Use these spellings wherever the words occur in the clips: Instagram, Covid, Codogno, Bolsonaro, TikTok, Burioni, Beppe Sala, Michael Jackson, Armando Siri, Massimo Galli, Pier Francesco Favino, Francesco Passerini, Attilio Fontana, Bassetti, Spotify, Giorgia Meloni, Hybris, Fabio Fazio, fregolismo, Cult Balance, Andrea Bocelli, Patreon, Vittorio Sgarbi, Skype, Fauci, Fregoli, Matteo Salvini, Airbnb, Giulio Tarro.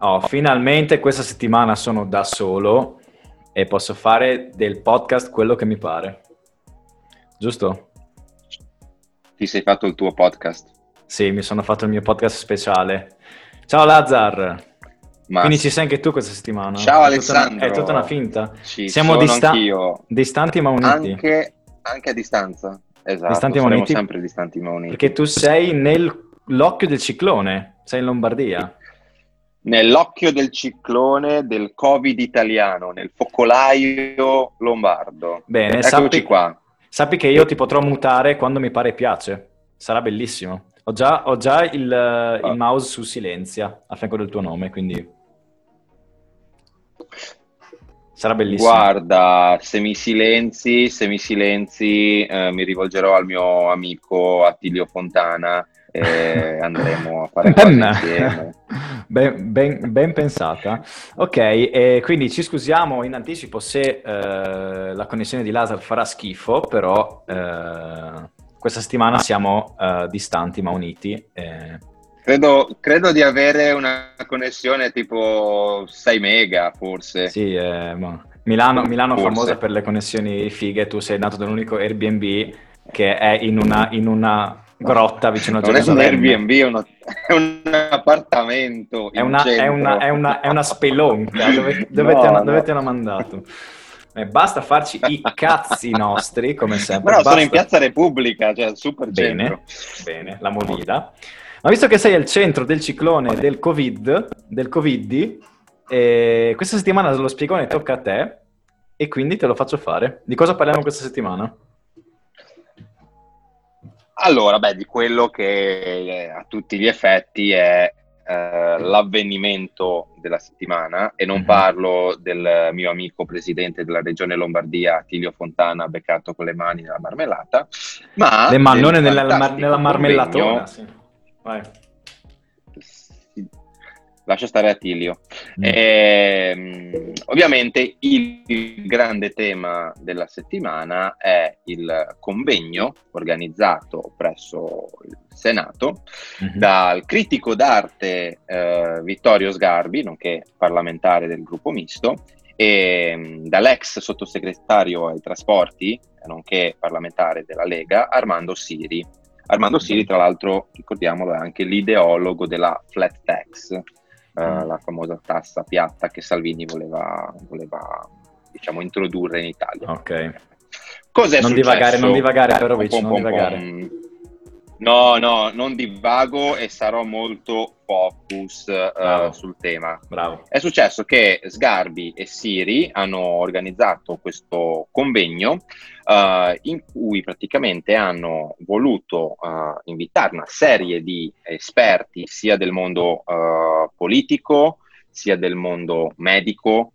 Oh, finalmente questa settimana sono da solo e posso fare del podcast quello che mi pare. Giusto? Ti sei fatto il tuo podcast? Sì, mi sono fatto il mio podcast speciale. Ciao Lazzar! Ma... Quindi ci sei anche tu questa settimana? Ciao Alessandro! È tutta una finta. Siamo distanti ma uniti. Anche a distanza. Esatto, distanti ma uniti. Sempre distanti ma uniti. Perché tu sei nell'occhio del ciclone, sei in Lombardia. Nell'occhio del ciclone del Covid italiano, nel focolaio lombardo. Bene, eccoci qua. Sappi che io ti potrò mutare quando mi pare piace. Sarà bellissimo. Ho già il mouse su silenzia a fianco del tuo nome, quindi sarà bellissimo. Guarda, se mi silenzi, mi rivolgerò al mio amico Attilio Fontana e andremo a fare cose insieme. Ben pensata. Ok, quindi ci scusiamo in anticipo se la connessione di Lazar farà schifo, però questa settimana siamo distanti ma uniti. Credo di avere una connessione tipo 6 mega forse. Sì, Milano famosa per le connessioni fighe, tu sei nato da un unico Airbnb che è in una grotta vicino a Gerusalemme. Non è un Airbnb, è un appartamento. È una spelonca dove te l'ha mandato. Basta farci i cazzi nostri, come sempre. Però sono in Piazza Repubblica, cioè super centro. Bene, la movida. Ma visto che sei al centro del ciclone del Covid, questa settimana lo spiegone tocca a te e quindi te lo faccio fare. Di cosa parliamo questa settimana? Allora, di quello che a tutti gli effetti è l'avvenimento della settimana, e non parlo del mio amico presidente della regione Lombardia, Attilio Fontana, beccato con le mani nella marmellata, ma... Le mannone nella marmellatona, sì. Vai. Lascia stare Attilio. Ovviamente il grande tema della settimana è il convegno organizzato presso il Senato dal critico d'arte Vittorio Sgarbi, nonché parlamentare del gruppo misto, e dall'ex sottosegretario ai trasporti, nonché parlamentare della Lega, Armando Siri. Armando Siri, tra l'altro, ricordiamolo, è anche l'ideologo della flat tax, la famosa tassa piatta che Salvini voleva diciamo introdurre in Italia. Ok. Cos'è non successo? Non divagare però, Vici, non divagare. No, non divago e sarò molto focus sul tema. Bravo. È successo che Sgarbi e Siri hanno organizzato questo convegno in cui praticamente hanno voluto invitare una serie di esperti sia del mondo politico, sia del mondo medico,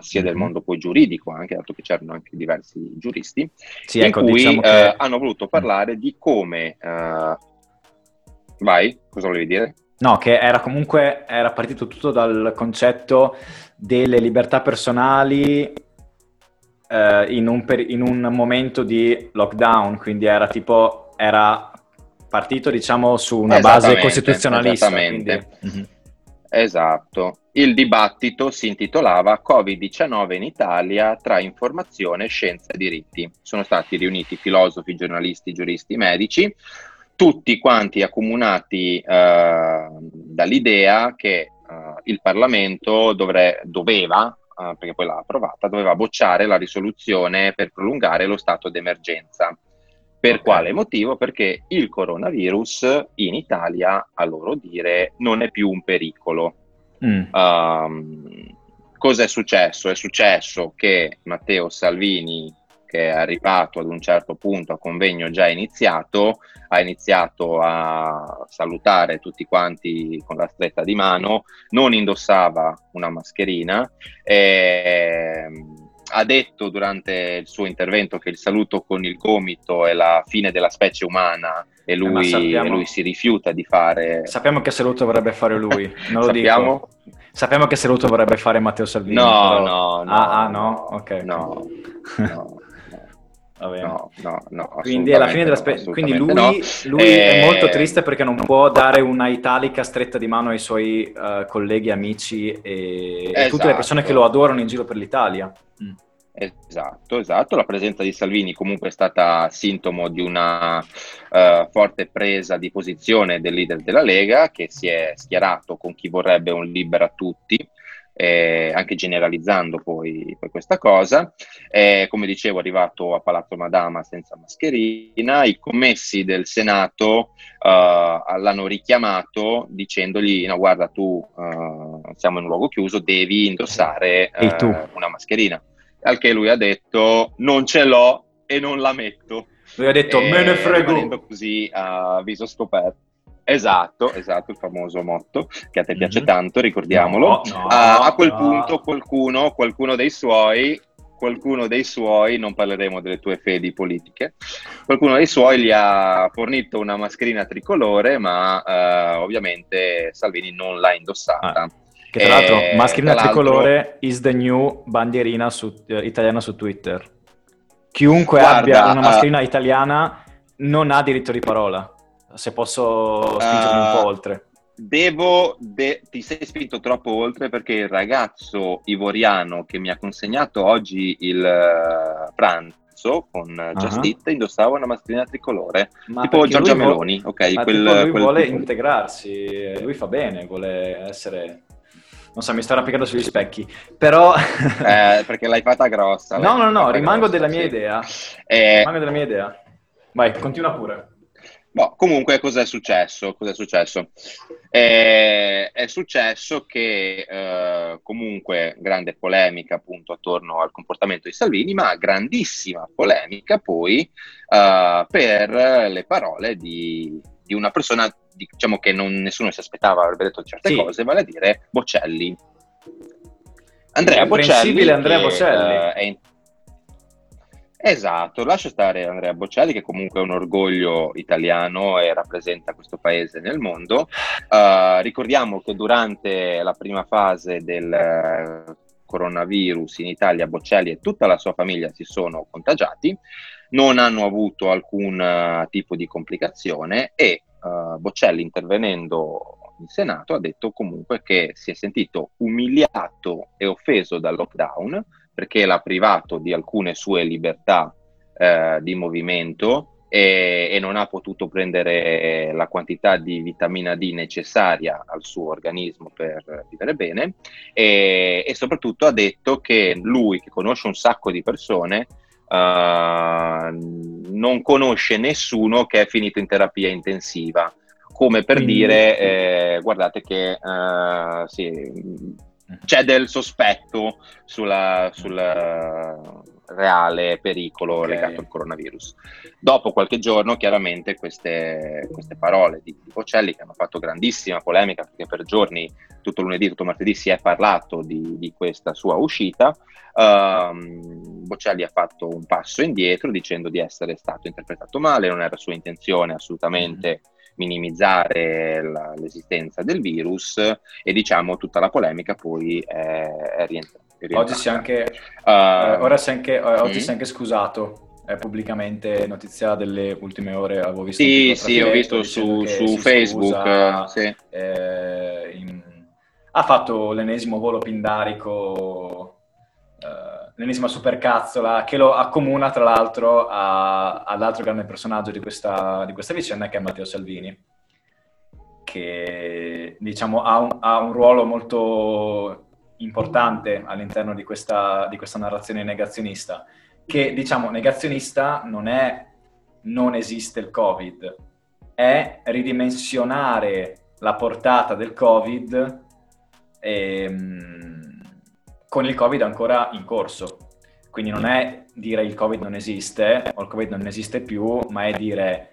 sia del mondo poi giuridico, anche dato che c'erano anche diversi giuristi, sì, ecco, in cui diciamo che... hanno voluto parlare di come... Vai, cosa volevi dire? No, che era partito tutto dal concetto delle libertà personali in un momento di lockdown, quindi era partito diciamo su una base costituzionalista. Esattamente. Quindi... Esatto. Il dibattito si intitolava Covid-19 in Italia tra informazione, scienza e diritti. Sono stati riuniti filosofi, giornalisti, giuristi, medici, tutti quanti accomunati dall'idea che il Parlamento doveva, perché poi l'ha approvata, doveva bocciare la risoluzione per prolungare lo stato d'emergenza. Per quale motivo? Perché il coronavirus in Italia, a loro dire, non è più un pericolo. Cosa è successo? È successo che Matteo Salvini, che è arrivato ad un certo punto a convegno già iniziato, ha iniziato a salutare tutti quanti con la stretta di mano, non indossava una mascherina, ha detto durante il suo intervento che il saluto con il gomito è la fine della specie umana e lui si rifiuta di fare... Sappiamo che saluto vorrebbe fare lui, non lo sappiamo? Dico. Sappiamo che saluto vorrebbe fare Matteo Salvini. No, però... no. Ok. No. No, quindi alla fine della quindi lui è molto triste perché non può dare una italica stretta di mano ai suoi colleghi, amici e tutte le persone che lo adorano in giro per l'Italia. Esatto. La presenza di Salvini comunque è stata sintomo di una forte presa di posizione del leader della Lega, che si è schierato con chi vorrebbe un libera tutti, anche generalizzando poi questa cosa. Come dicevo, è arrivato a Palazzo Madama senza mascherina. I commessi del Senato l'hanno richiamato dicendogli: no, guarda, tu siamo in un luogo chiuso, devi indossare una mascherina. Al che lui ha detto: non ce l'ho e non la metto. Lui ha detto: me ne frego, così a viso scoperto. Esatto, il famoso motto che a te piace tanto, ricordiamolo. A quel punto qualcuno dei suoi, non parleremo delle tue fedi politiche, qualcuno dei suoi gli ha fornito una mascherina tricolore, ma ovviamente Salvini non l'ha indossata. Che tra l'altro, mascherina tricolore is the new bandierina italiana su Twitter. Chiunque abbia una mascherina italiana non ha diritto di parola. Se posso spingermi un po' oltre. Ti sei spinto troppo oltre, perché il ragazzo ivoriano che mi ha consegnato oggi il pranzo con Just Eat indossava una mascherina tricolore, ma tipo Giorgia Meloni. Lui vuole integrarsi, lui fa bene, vuole essere... Non so, mi sto arrampicando sugli specchi, però... perché l'hai fatta grossa. No, rimango della mia idea. Vai, continua pure. No, comunque cos'è successo? È successo che comunque grande polemica appunto attorno al comportamento di Salvini, ma grandissima polemica poi per le parole di una persona, diciamo, che non nessuno si aspettava avrebbe detto certe cose, vale a dire Bocelli. Andrea Bocelli. Esatto, lascia stare Andrea Bocelli, che comunque è un orgoglio italiano e rappresenta questo paese nel mondo. Ricordiamo che durante la prima fase del coronavirus in Italia, Bocelli e tutta la sua famiglia si sono contagiati, non hanno avuto alcun tipo di complicazione e Bocelli, intervenendo in Senato, ha detto comunque che si è sentito umiliato e offeso dal lockdown, perché l'ha privato di alcune sue libertà di movimento e non ha potuto prendere la quantità di vitamina D necessaria al suo organismo per vivere bene, e soprattutto ha detto che lui, che conosce un sacco di persone, non conosce nessuno che è finito in terapia intensiva, come per dire guardate che sì, c'è del sospetto sul reale pericolo legato al coronavirus. Dopo qualche giorno, chiaramente, queste parole di Bocelli, che hanno fatto grandissima polemica, perché per giorni, tutto lunedì, tutto martedì, si è parlato di questa sua uscita, Bocelli ha fatto un passo indietro dicendo di essere stato interpretato male, non era sua intenzione assolutamente minimizzare l'esistenza del virus, e diciamo tutta la polemica poi è rientrata. Oggi si è anche scusato pubblicamente, notizia delle ultime ore, avevo visto ho visto su Facebook, ha fatto l'ennesimo volo pindarico, l'ennesima supercazzola, che lo accomuna tra l'altro all'altro grande personaggio di questa vicenda, che è Matteo Salvini, che diciamo ha un ruolo molto importante all'interno di questa narrazione negazionista, che diciamo negazionista non è non esiste il Covid, è ridimensionare la portata del Covid con il Covid ancora in corso. Quindi non è dire il Covid non esiste o il Covid non esiste più, ma è dire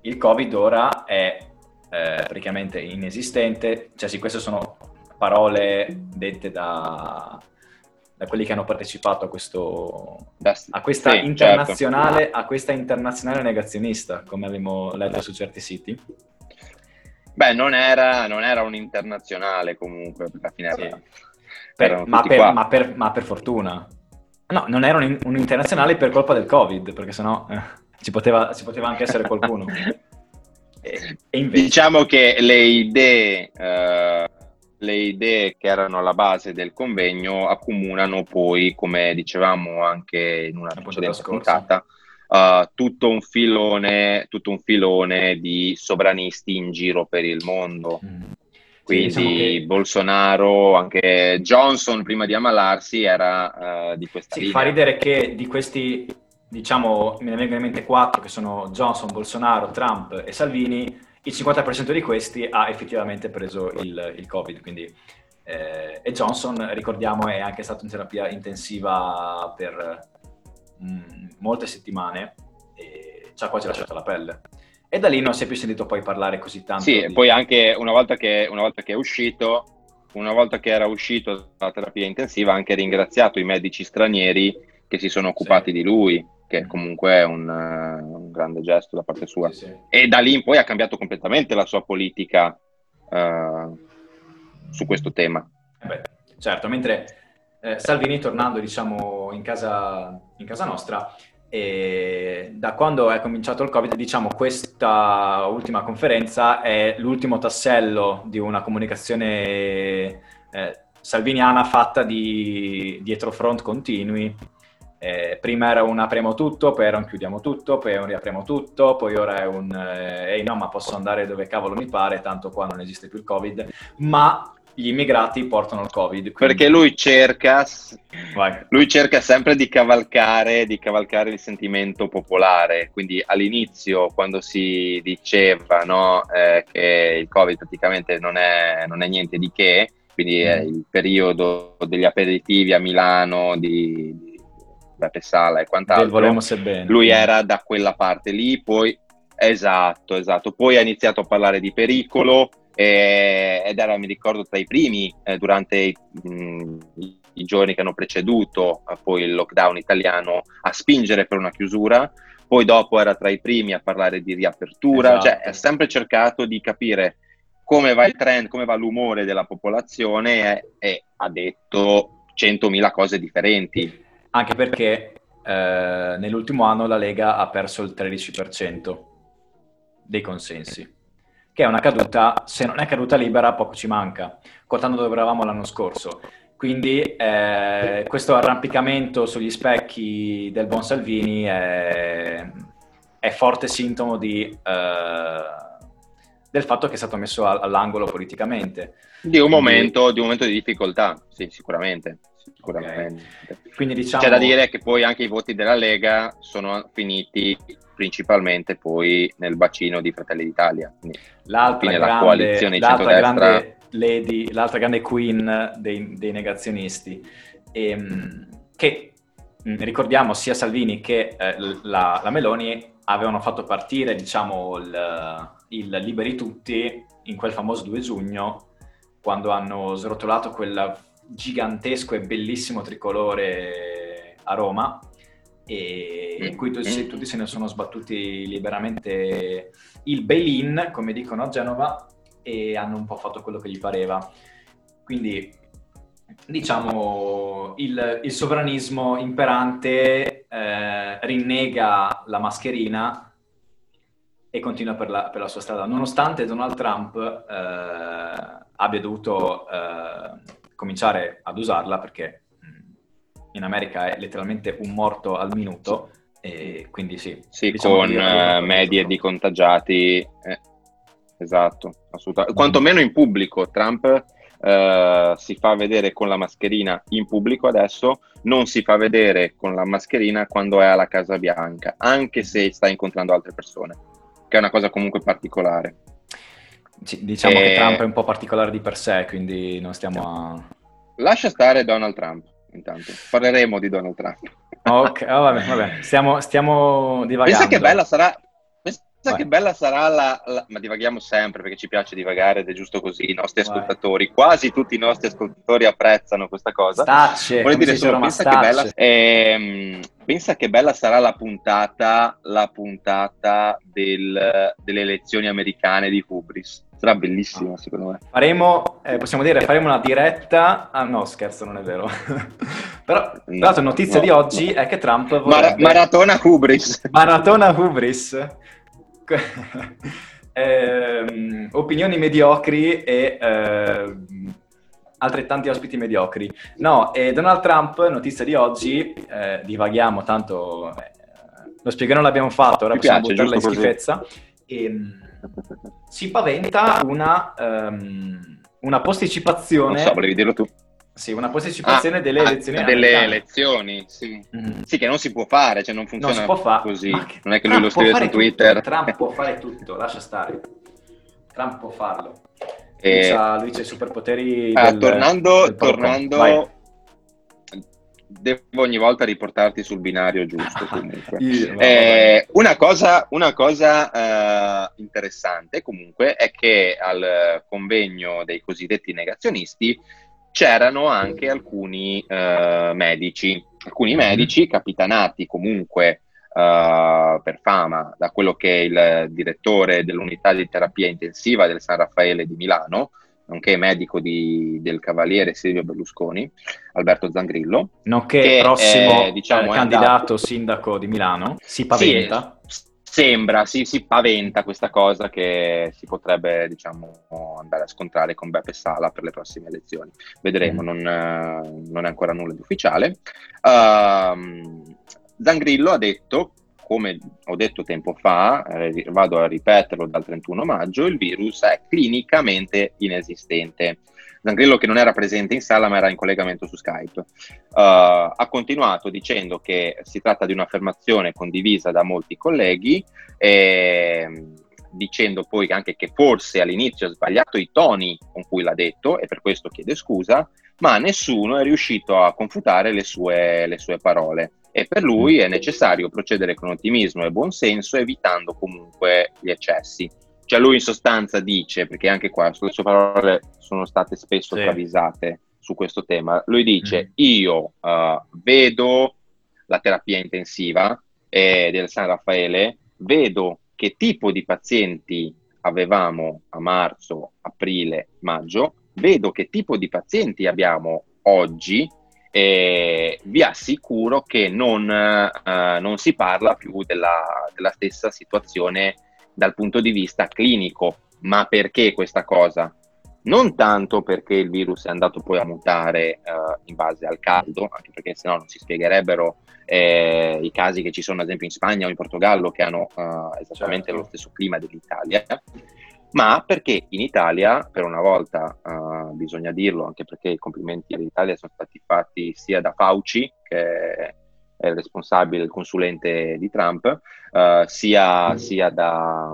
il Covid ora è praticamente inesistente. Cioè sì, queste sono parole dette da quelli che hanno partecipato a questa internazionale negazionista, come abbiamo letto su certi siti. Beh, non era un internazionale comunque, alla fine. Ma per fortuna, No, non era un internazionale per colpa del Covid, perché sennò ci poteva anche essere qualcuno. E invece... Diciamo che le idee che erano alla base del convegno accomunano poi, come dicevamo anche in una precedente puntata, tutto un filone di sovranisti in giro per il mondo. Quindi sì, diciamo che... Bolsonaro, anche Johnson prima di ammalarsi era di questa linea. Fa ridere che di questi, diciamo, me ne vengono in mente 4 che sono Johnson, Bolsonaro, Trump e Salvini, il 50% di questi ha effettivamente preso il Covid, quindi e Johnson, ricordiamo, è anche stato in terapia intensiva per molte settimane e ci ha quasi lasciato la pelle. E da lì non si è più sentito poi parlare così tanto. Sì, e poi anche una volta che era uscito dalla terapia intensiva, ha anche ringraziato i medici stranieri che si sono occupati di lui, che comunque è un grande gesto da parte sua. Sì, sì. E da lì in poi ha cambiato completamente la sua politica su questo tema. Beh, certo, mentre Salvini, tornando diciamo in casa nostra, e da quando è cominciato il Covid, diciamo, questa ultima conferenza è l'ultimo tassello di una comunicazione salviniana fatta di dietrofront continui. Prima era un apriamo tutto, poi era un chiudiamo tutto, poi un riapriamo tutto, poi ora è un ehi no, ma posso andare dove cavolo mi pare, tanto qua non esiste più il Covid, ma gli immigrati portano il Covid. Quindi... Perché lui cerca sempre di cavalcare il sentimento popolare. Quindi all'inizio, quando si diceva che il Covid praticamente non è niente di che, quindi è il periodo degli aperitivi a Milano di Beppe Sala e quant'altro, lui era da quella parte lì, poi... Esatto. Poi ha iniziato a parlare di pericolo, ed era, mi ricordo, tra i primi durante i giorni che hanno preceduto poi il lockdown italiano a spingere per una chiusura, poi dopo era tra i primi a parlare di riapertura. Esatto. Cioè ha sempre cercato di capire come va il trend, come va l'umore della popolazione, e ha detto 100.000 cose differenti, anche perché nell'ultimo anno la Lega ha perso il 13% dei consensi, che è una caduta, se non è caduta libera poco ci manca, contando dove eravamo l'anno scorso. Quindi questo arrampicamento sugli specchi del buon Salvini è forte sintomo del fatto che è stato messo all'angolo politicamente. Di un momento di difficoltà, sì, sicuramente. Okay. Quindi, diciamo... C'è da dire che poi anche i voti della Lega sono finiti... principalmente poi nel bacino di Fratelli d'Italia, l'altra grande queen dei negazionisti, che ricordiamo sia Salvini che la Meloni avevano fatto partire, diciamo, il liberi tutti in quel famoso 2 giugno, quando hanno srotolato quel gigantesco e bellissimo tricolore a Roma, e in cui tutti se ne sono sbattuti liberamente il bail-in, come dicono a Genova, e hanno un po' fatto quello che gli pareva. Quindi, diciamo, il sovranismo imperante rinnega la mascherina e continua per la sua strada, nonostante Donald Trump abbia dovuto cominciare ad usarla, perché in America è letteralmente un morto al minuto, e quindi sì, diciamo, con medie di contagiati, esatto, assolutamente. Quantomeno in pubblico Trump si fa vedere con la mascherina in pubblico, adesso non si fa vedere con la mascherina quando è alla Casa Bianca, anche se sta incontrando altre persone, che è una cosa comunque particolare. Diciamo che Trump è un po' particolare di per sé, quindi non stiamo a... Lascia stare Donald Trump. Intanto parleremo di Donald Trump. Ok, oh, vabbè. Stiamo divagando. Pensa che bella sarà ma divaghiamo sempre, perché ci piace divagare ed è giusto così. I nostri ascoltatori, quasi tutti i nostri ascoltatori apprezzano questa cosa. Stacce, vuol dire solo, pensa che bella sarà la puntata delle elezioni americane di Hybris. Sarà bellissimo, secondo me. Faremo, possiamo dire, faremo una diretta... Ah no, scherzo, non è vero. Però, tra l'altro, notizia di oggi è che Trump vorrebbe... Maratona Hybris. Maratona Hybris. Opinioni mediocri e... altrettanti ospiti mediocri. No, e Donald Trump, notizia di oggi, divaghiamo, tanto lo spiegherò, non l'abbiamo fatto, ora possiamo buttarla in schifezza. E, si paventa una posticipazione... Non so, volevi dirlo tu. Sì, una posticipazione delle elezioni. Delle elezioni, sì. Mm-hmm. Sì, che non si può fare, cioè non funziona così. Non è che lui lo scrive su Twitter. Trump può fare tutto, lascia stare. Trump può farlo. Lui c'è i superpoteri tornando devo ogni volta riportarti sul binario giusto comunque. Una cosa interessante comunque è che al convegno dei cosiddetti negazionisti c'erano anche alcuni medici capitanati comunque per fama da quello che è il direttore dell'unità di terapia intensiva del San Raffaele di Milano, nonché medico del cavaliere Silvio Berlusconi, Alberto Zangrillo, nonché che prossimo candidato sindaco di Milano. Si paventa? Si paventa questa cosa che si potrebbe, andare a scontrare con Beppe Sala per le prossime elezioni. Vedremo, non è ancora nulla di ufficiale. Zangrillo ha detto, come ho detto tempo fa, vado a ripeterlo dal 31 maggio, il virus è clinicamente inesistente. Zangrillo, che non era presente in sala ma era in collegamento su Skype, ha continuato dicendo che si tratta di un'affermazione condivisa da molti colleghi, dicendo poi anche che forse all'inizio ha sbagliato i toni con cui l'ha detto e per questo chiede scusa, ma nessuno è riuscito a confutare le sue parole. E per lui è necessario procedere con ottimismo e buonsenso, evitando comunque gli eccessi. Cioè lui in sostanza dice, perché anche qua le sue parole sono state spesso travisate su questo tema, lui dice io vedo la terapia intensiva del San Raffaele, vedo che tipo di pazienti avevamo a marzo, aprile, maggio, vedo che tipo di pazienti abbiamo oggi, e vi assicuro che non si parla più della stessa situazione dal punto di vista clinico. Ma perché questa cosa? Non tanto perché il virus è andato poi a mutare in base al caldo, anche perché sennò non si spiegherebbero i casi che ci sono ad esempio in Spagna o in Portogallo, che hanno esattamente lo stesso clima dell'Italia, ma perché in Italia, per una volta bisogna dirlo, anche perché i complimenti all'Italia sono stati fatti sia da Fauci, che è il responsabile, il consulente di Trump, sia da,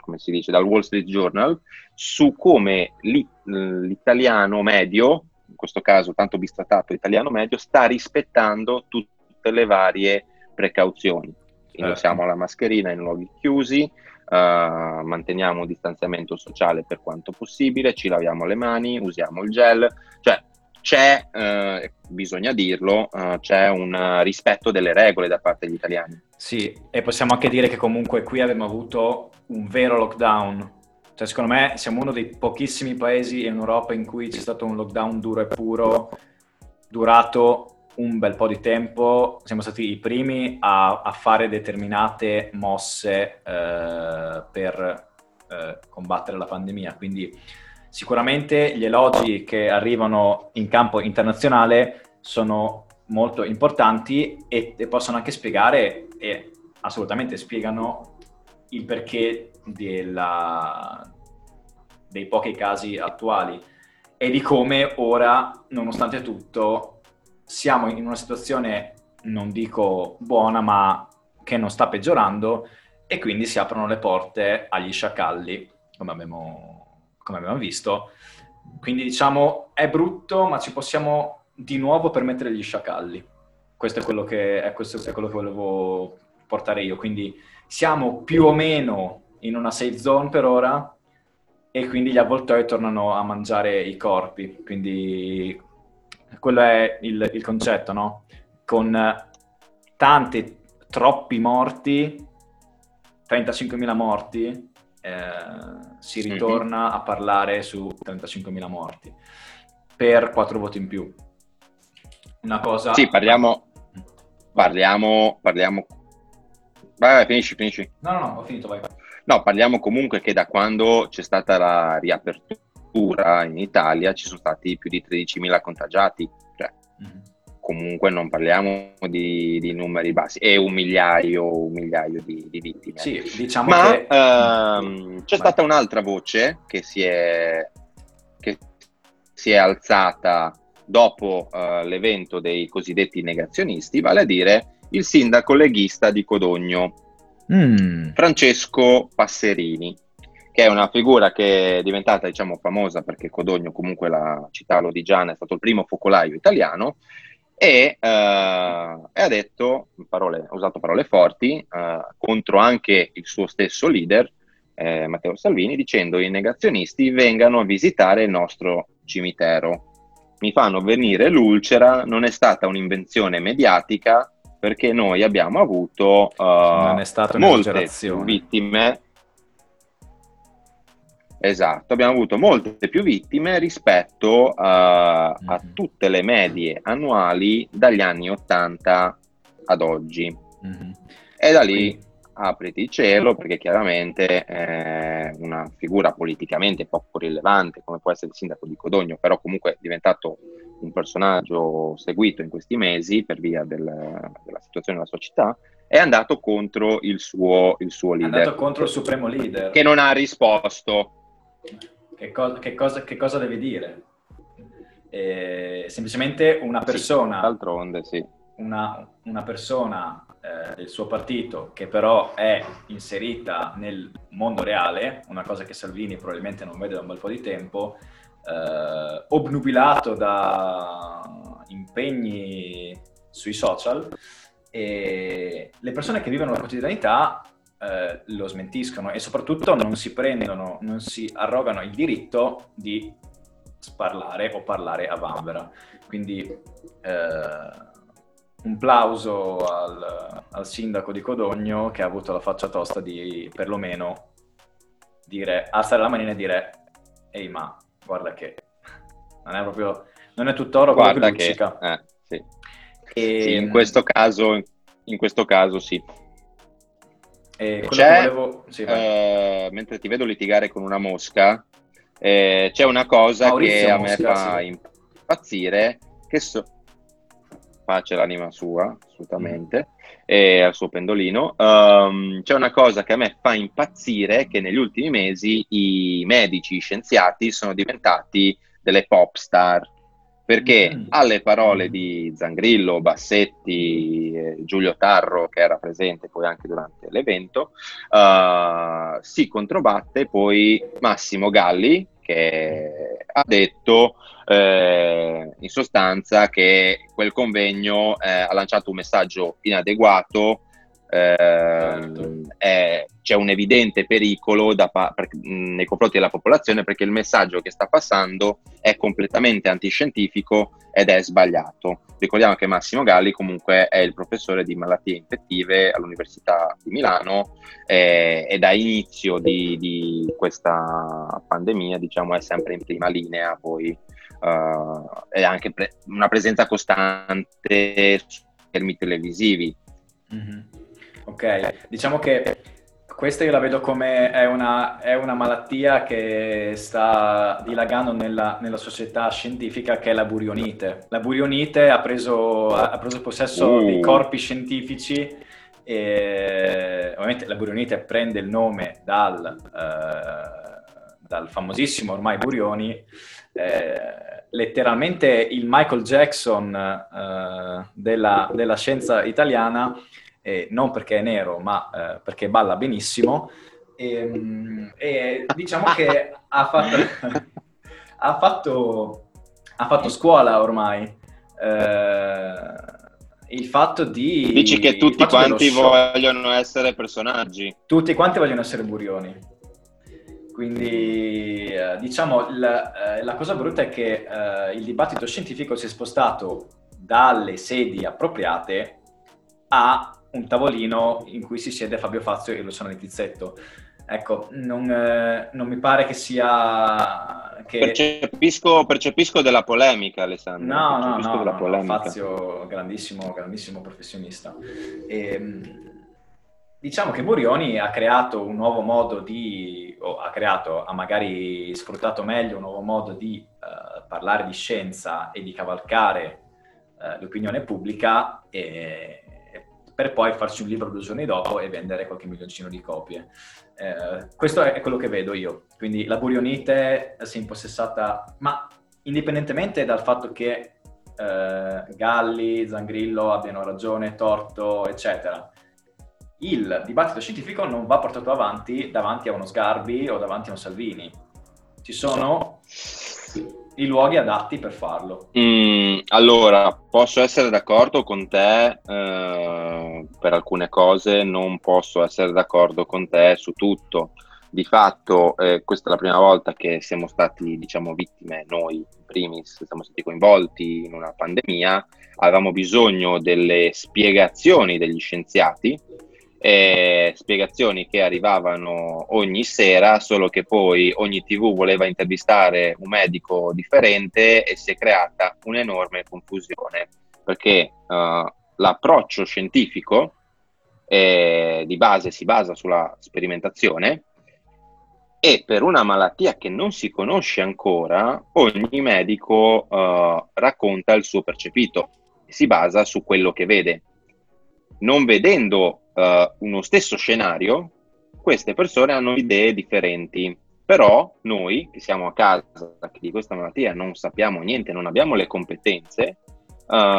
come si dice, dal Wall Street Journal, su come l'italiano medio, in questo caso tanto bistrattato italiano medio, sta rispettando tutte le varie precauzioni. Indossiamo la mascherina in luoghi chiusi, manteniamo un distanziamento sociale per quanto possibile, ci laviamo le mani, usiamo il gel, cioè c'è, bisogna dirlo, c'è un rispetto delle regole da parte degli italiani. Sì, e possiamo anche dire che comunque qui abbiamo avuto un vero lockdown, cioè secondo me siamo uno dei pochissimi paesi in Europa in cui c'è stato un lockdown duro e puro, durato un bel po' di tempo. Siamo stati i primi a fare determinate mosse per combattere la pandemia, quindi sicuramente gli elogi che arrivano in campo internazionale sono molto importanti e possono anche spiegare, e assolutamente spiegano, il perché dei pochi casi attuali e di come ora, nonostante tutto, siamo in una situazione, non dico buona, ma che non sta peggiorando, e quindi si aprono le porte agli sciacalli, come abbiamo visto. Quindi è brutto, ma ci possiamo di nuovo permettere gli sciacalli. Questo è quello che volevo portare io. Quindi siamo più o meno in una safe zone per ora, e quindi gli avvoltoi tornano a mangiare i corpi. Quindi... quello è il concetto, no? Con tanti, troppi morti, 35.000 morti, si ritorna a parlare su 35.000 morti per 4 voti in più. Una cosa... Sì, parliamo... Vai, finisci. No, ho finito, vai. No, parliamo comunque che da quando c'è stata la riapertura in Italia ci sono stati più di 13.000 contagiati, cioè comunque non parliamo di numeri bassi, è un migliaio di vittime. Sì, diciamo. Ma che... c'è stata un'altra voce che si è alzata dopo l'evento dei cosiddetti negazionisti, vale a dire il sindaco leghista di Codogno, Francesco Passerini, che è una figura che è diventata, diciamo, famosa perché Codogno, comunque la città lodigiana, è stato il primo focolaio italiano, e ha detto, ha usato parole forti contro anche il suo stesso leader, Matteo Salvini, dicendo: i negazionisti vengano a visitare il nostro cimitero, mi fanno venire l'ulcera, non è stata un'invenzione mediatica, perché noi abbiamo avuto molte vittime. Esatto, abbiamo avuto molte più vittime rispetto a tutte le medie annuali dagli anni 80 ad oggi. E da lì apriti il cielo, perché chiaramente una figura politicamente poco rilevante come può essere il sindaco di Codogno, però comunque è diventato un personaggio seguito in questi mesi per via della situazione della sua città, è andato contro il suo leader. È andato contro il supremo leader. Che non ha risposto. Che cosa deve dire? Semplicemente una persona... Sì, d'altronde, sì. Una persona del suo partito che però è inserita nel mondo reale, una cosa che Salvini probabilmente non vede da un bel po' di tempo... obnubilato da impegni sui social, e le persone che vivono la quotidianità lo smentiscono e soprattutto non si arrogano il diritto di sparlare o parlare a vanvera. Quindi un plauso al sindaco di Codogno, che ha avuto la faccia tosta di perlomeno dire, alzare la manina e dire: ehi, ma guarda che non è tutt'oro, guarda che sì. Sì, in questo caso sì. E c'è, mentre ti vedo litigare con una mosca, c'è una cosa Maurizio che a mosca, me fa impazzire, che pace l'anima sua, assolutamente, e al suo pendolino. C'è una cosa che a me fa impazzire, che negli ultimi mesi i medici, i scienziati sono diventati delle pop star, perché alle parole di Zangrillo, Bassetti, Giulio Tarro, che era presente poi anche durante l'evento, si controbatte poi Massimo Galli, che ha detto in sostanza che quel convegno ha lanciato un messaggio inadeguato, c'è un evidente pericolo nei confronti della popolazione, perché il messaggio che sta passando è completamente antiscientifico ed è sbagliato. Ricordiamo che Massimo Galli comunque è il professore di malattie infettive all'Università di Milano, e da inizio di questa pandemia, diciamo, è sempre in prima linea, poi è anche una presenza costante sui schermi televisivi. Ok, diciamo che questa io la vedo come è una malattia che sta dilagando nella società scientifica, che è la burionite. La burionite ha preso possesso dei corpi scientifici, e ovviamente la burionite prende il nome dal famosissimo ormai Burioni, letteralmente il Michael Jackson della scienza italiana, non perché è nero, ma perché balla benissimo, e diciamo che ha fatto scuola ormai. Il fatto di... Dici che tutti quanti vogliono essere personaggi. Tutti quanti vogliono essere Burioni. Quindi diciamo la cosa brutta è che il dibattito scientifico si è spostato dalle sedi appropriate a un tavolino in cui si siede Fabio Fazio e Luciano Tizzetto. Ecco, non mi pare che sia... Che... Percepisco della polemica, Alessandro. No, Fazio, grandissimo professionista. Diciamo che Burioni ha creato un nuovo modo di... ha magari sfruttato meglio un nuovo modo di parlare di scienza e di cavalcare l'opinione pubblica per poi farci un libro 2 giorni dopo e vendere qualche milioncino di copie. Questo è quello che vedo io. Quindi la Burionite si è impossessata, ma indipendentemente dal fatto che Galli, Zangrillo abbiano ragione, torto, eccetera, il dibattito scientifico non va portato avanti davanti a uno Sgarbi o davanti a un Salvini. Ci sono i luoghi adatti per farlo. Allora, posso essere d'accordo con te per alcune cose, non posso essere d'accordo con te su tutto. Di fatto questa è la prima volta che siamo stati, diciamo, vittime, noi in primis, siamo stati coinvolti in una pandemia, avevamo bisogno delle spiegazioni degli scienziati, spiegazioni che arrivavano ogni sera, solo che poi ogni TV voleva intervistare un medico differente e si è creata un'enorme confusione, perché l'approccio scientifico di base si basa sulla sperimentazione e per una malattia che non si conosce ancora ogni medico racconta il suo percepito e si basa su quello che vede, non vedendo uno stesso scenario, queste persone hanno idee differenti. Però noi che siamo a casa, che di questa malattia non sappiamo niente, non abbiamo le competenze,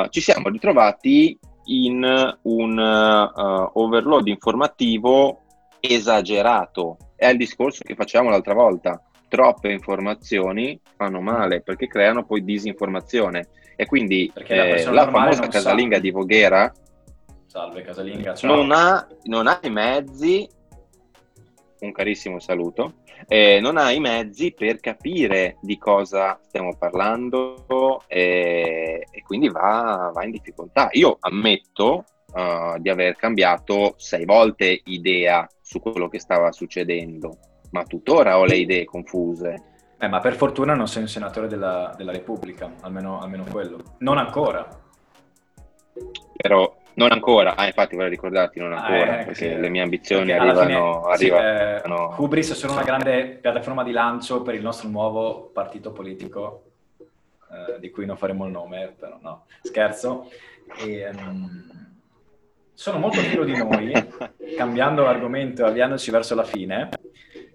ci siamo ritrovati in un overload informativo esagerato. È il discorso che facevamo l'altra volta: troppe informazioni fanno male perché creano poi disinformazione, e quindi la famosa casalinga di Voghera. Salve casalinga, ciao. Non ha i mezzi, un carissimo saluto, non ha i mezzi per capire di cosa stiamo parlando e quindi va in difficoltà. Io ammetto di aver cambiato 6 volte idea su quello che stava succedendo, ma tuttora ho le idee confuse. Ma per fortuna non sei un senatore della Repubblica, almeno quello. Non ancora. Però... Non ancora, infatti vorrei ricordarti, non ancora, perché sì. Le mie ambizioni arrivano. Hybris è solo una grande piattaforma di lancio per il nostro nuovo partito politico, di cui non faremo il nome, però no, scherzo. Sono molto fiero di noi, cambiando argomento e avviandoci verso la fine,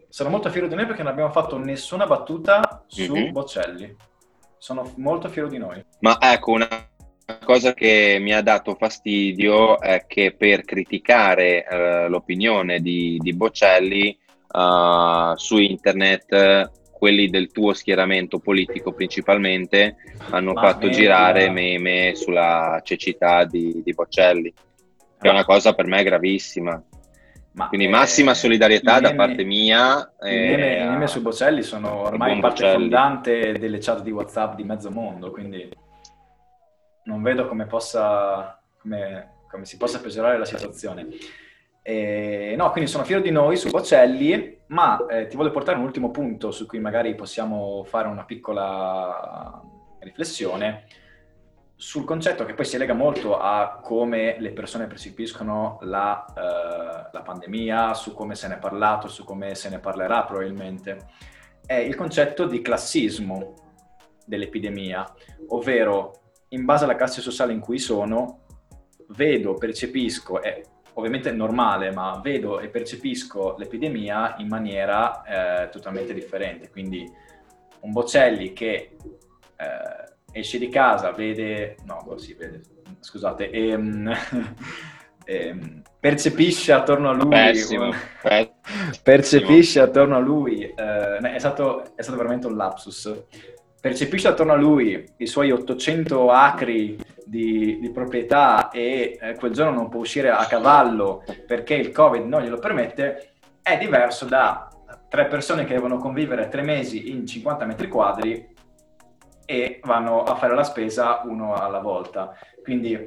sono molto fiero di noi perché non abbiamo fatto nessuna battuta su Bocelli. Sono molto fiero di noi. Ma ecco, una cosa che mi ha dato fastidio è che per criticare l'opinione di Bocelli su internet quelli del tuo schieramento politico principalmente hanno fatto girare meme sulla cecità di Bocelli, che è una cosa per me gravissima. Quindi massima solidarietà da parte mia. I meme su Bocelli sono ormai parte fondante delle chat di WhatsApp di mezzo mondo, quindi... Non vedo come si possa peggiorare la situazione. No, quindi sono fiero di noi su Bocelli, ma ti voglio portare un ultimo punto su cui magari possiamo fare una piccola riflessione sul concetto che poi si lega molto a come le persone percepiscono la pandemia, su come se ne è parlato, su come se ne parlerà probabilmente. È il concetto di classismo dell'epidemia, ovvero... in base alla classe sociale in cui sono, vedo, percepisco, è ovviamente normale, ma vedo e percepisco l'epidemia in maniera totalmente differente. Quindi un Bocelli che esce di casa, percepisce attorno a lui... Pessimo. Percepisce attorno a lui... è stato veramente un lapsus... Percepisce attorno a lui i suoi 800 acri di proprietà e quel giorno non può uscire a cavallo perché il Covid non glielo permette, è diverso da 3 persone che devono convivere 3 mesi in 50 metri quadri e vanno a fare la spesa uno alla volta. Quindi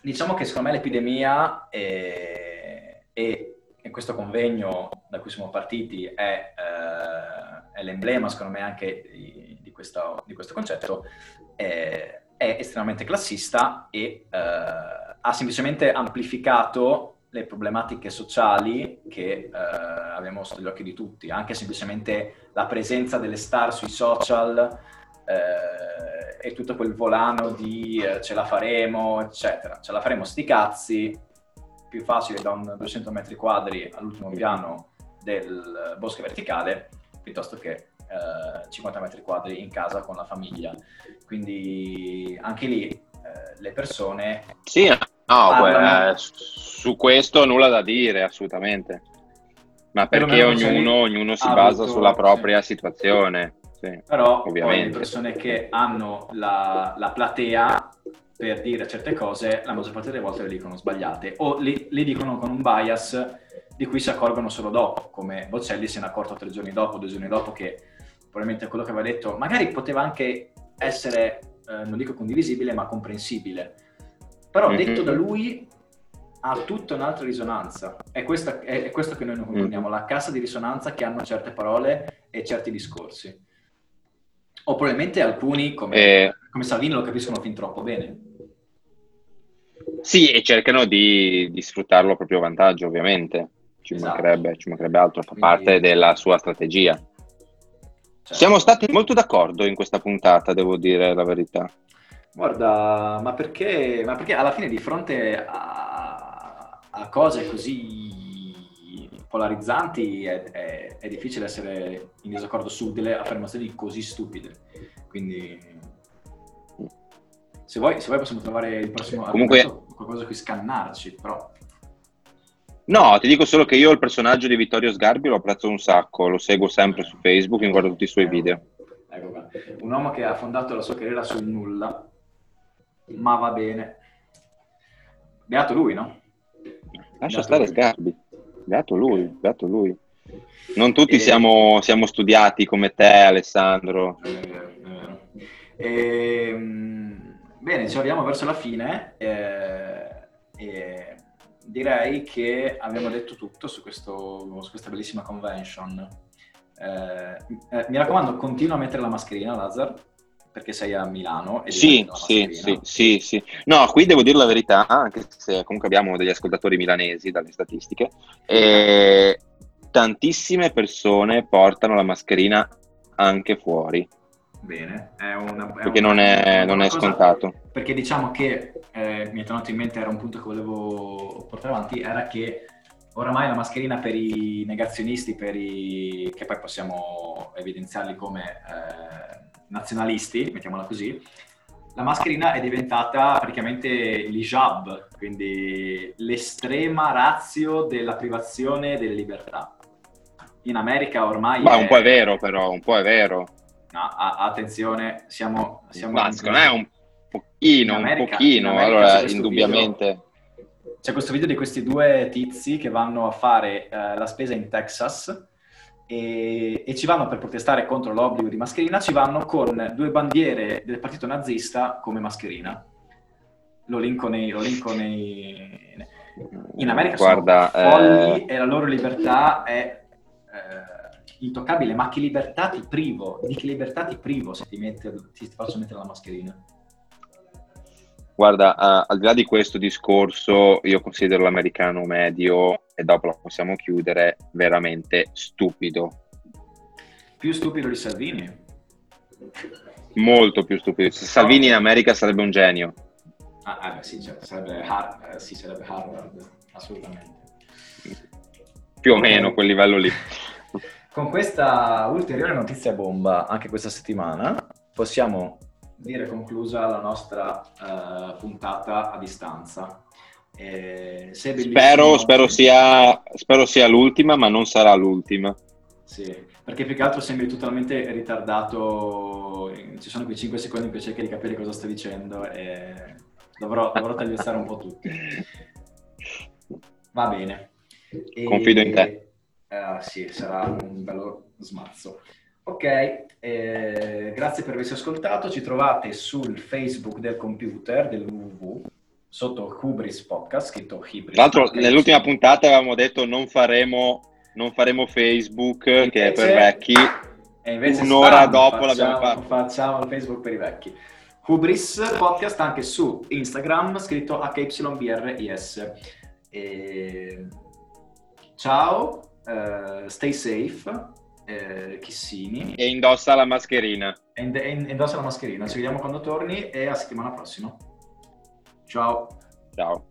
diciamo che secondo me l'epidemia e e questo convegno da cui siamo partiti è l'emblema, secondo me, anche di questo concetto, è estremamente classista e ha semplicemente amplificato le problematiche sociali che abbiamo sotto gli occhi di tutti, anche semplicemente la presenza delle star sui social e tutto quel volano di ce la faremo, eccetera. Ce la faremo sti cazzi, più facile da un 200 metri quadri all'ultimo piano del Bosco Verticale, piuttosto che 50 metri quadri in casa con la famiglia. Quindi anche lì le persone... Sì, su questo nulla da dire, assolutamente. Ma perché ognuno si basa sulla propria situazione. Sì, però ovviamente. Poi le persone che hanno la platea per dire certe cose, la maggior parte delle volte le dicono sbagliate o le dicono con un bias di cui si accorgono solo dopo, come Bocelli se ne è accorto 2 giorni dopo, che probabilmente quello che aveva detto magari poteva anche essere, non dico condivisibile, ma comprensibile. Però detto da lui ha tutta un'altra risonanza. È questo che noi non comprendiamo, la cassa di risonanza che hanno certe parole e certi discorsi. O probabilmente alcuni, come Salvini, lo capiscono fin troppo bene. Sì, e cercano di sfruttarlo a proprio vantaggio, ovviamente. Ci mancherebbe altro, fa parte della sua strategia. Certo. Siamo stati molto d'accordo in questa puntata, devo dire la verità. Guarda, ma perché alla fine di fronte a cose così polarizzanti è difficile essere in disaccordo su delle affermazioni così stupide. Quindi... Se vuoi possiamo trovare il prossimo argomento, qualcosa qui scannarci, però... No, ti dico solo che io il personaggio di Vittorio Sgarbi lo apprezzo un sacco, lo seguo sempre su Facebook e guardo tutti i suoi video. Ecco qua. Un uomo che ha fondato la sua carriera sul nulla, ma va bene. Beato lui, no? Lascia stare Sgarbi. Beato lui. Non tutti siamo studiati come te, Alessandro. È vero. Bene, ci arriviamo verso la fine e direi che abbiamo detto tutto su questa bellissima convention. Mi raccomando, continua a mettere la mascherina, Lazar, perché sei a Milano. E sì. No, qui devo dire la verità, anche se comunque abbiamo degli ascoltatori milanesi dalle statistiche, e tantissime persone portano la mascherina anche fuori. Bene, perché non è scontato. Perché diciamo che mi è tornato in mente, era un punto che volevo portare avanti, era che oramai la mascherina per i negazionisti, che poi possiamo evidenziarli come nazionalisti, mettiamola così, la mascherina è diventata praticamente l'hijab, quindi l'estrema ratio della privazione delle libertà. In America ormai... Ma un po' è vero però, un po' è vero. No, attenzione, siamo Vasco, è un pochino, allora indubbiamente. C'è questo video di questi due tizi che vanno a fare la spesa in Texas e ci vanno per protestare contro l'obbligo di mascherina, ci vanno con 2 bandiere del partito nazista come mascherina. Lo linko nei... In America sono folli e la loro libertà è... intoccabile, ma che libertà ti privo? Di che libertà ti privo se ti faccio mettere la mascherina? Guarda, al di là di questo discorso, io considero l'americano medio, e dopo lo possiamo chiudere, veramente stupido. Più stupido di Salvini? Molto più stupido. Salvini in America sarebbe un genio. Sarebbe Harvard, assolutamente. Più o meno quel livello lì. Con questa ulteriore notizia bomba, anche questa settimana, possiamo dire conclusa la nostra puntata a distanza. Spero sia l'ultima, ma non sarà l'ultima. Sì, perché più che altro sembri totalmente ritardato, ci sono quei 5 secondi che cerchi di capire cosa sto dicendo e dovrò tagliare un po' tutti. Va bene. Confido in te. Sì, sarà un bello smazzo. Ok, grazie per averci ascoltato. Ci trovate sul Facebook del computer, del www, sotto Hybris Podcast, scritto Hybris. Tra l'altro nell'ultima puntata avevamo detto non faremo Facebook, invece, che è per vecchi, e invece un'ora dopo l'abbiamo fatto. Facciamo Facebook per i vecchi. Hybris Podcast anche su Instagram, scritto HYBRIS. E... ciao, stay safe, Chissini. E indossa la mascherina. Indossa la mascherina. Ci vediamo quando torni e a settimana prossima. Ciao. Ciao.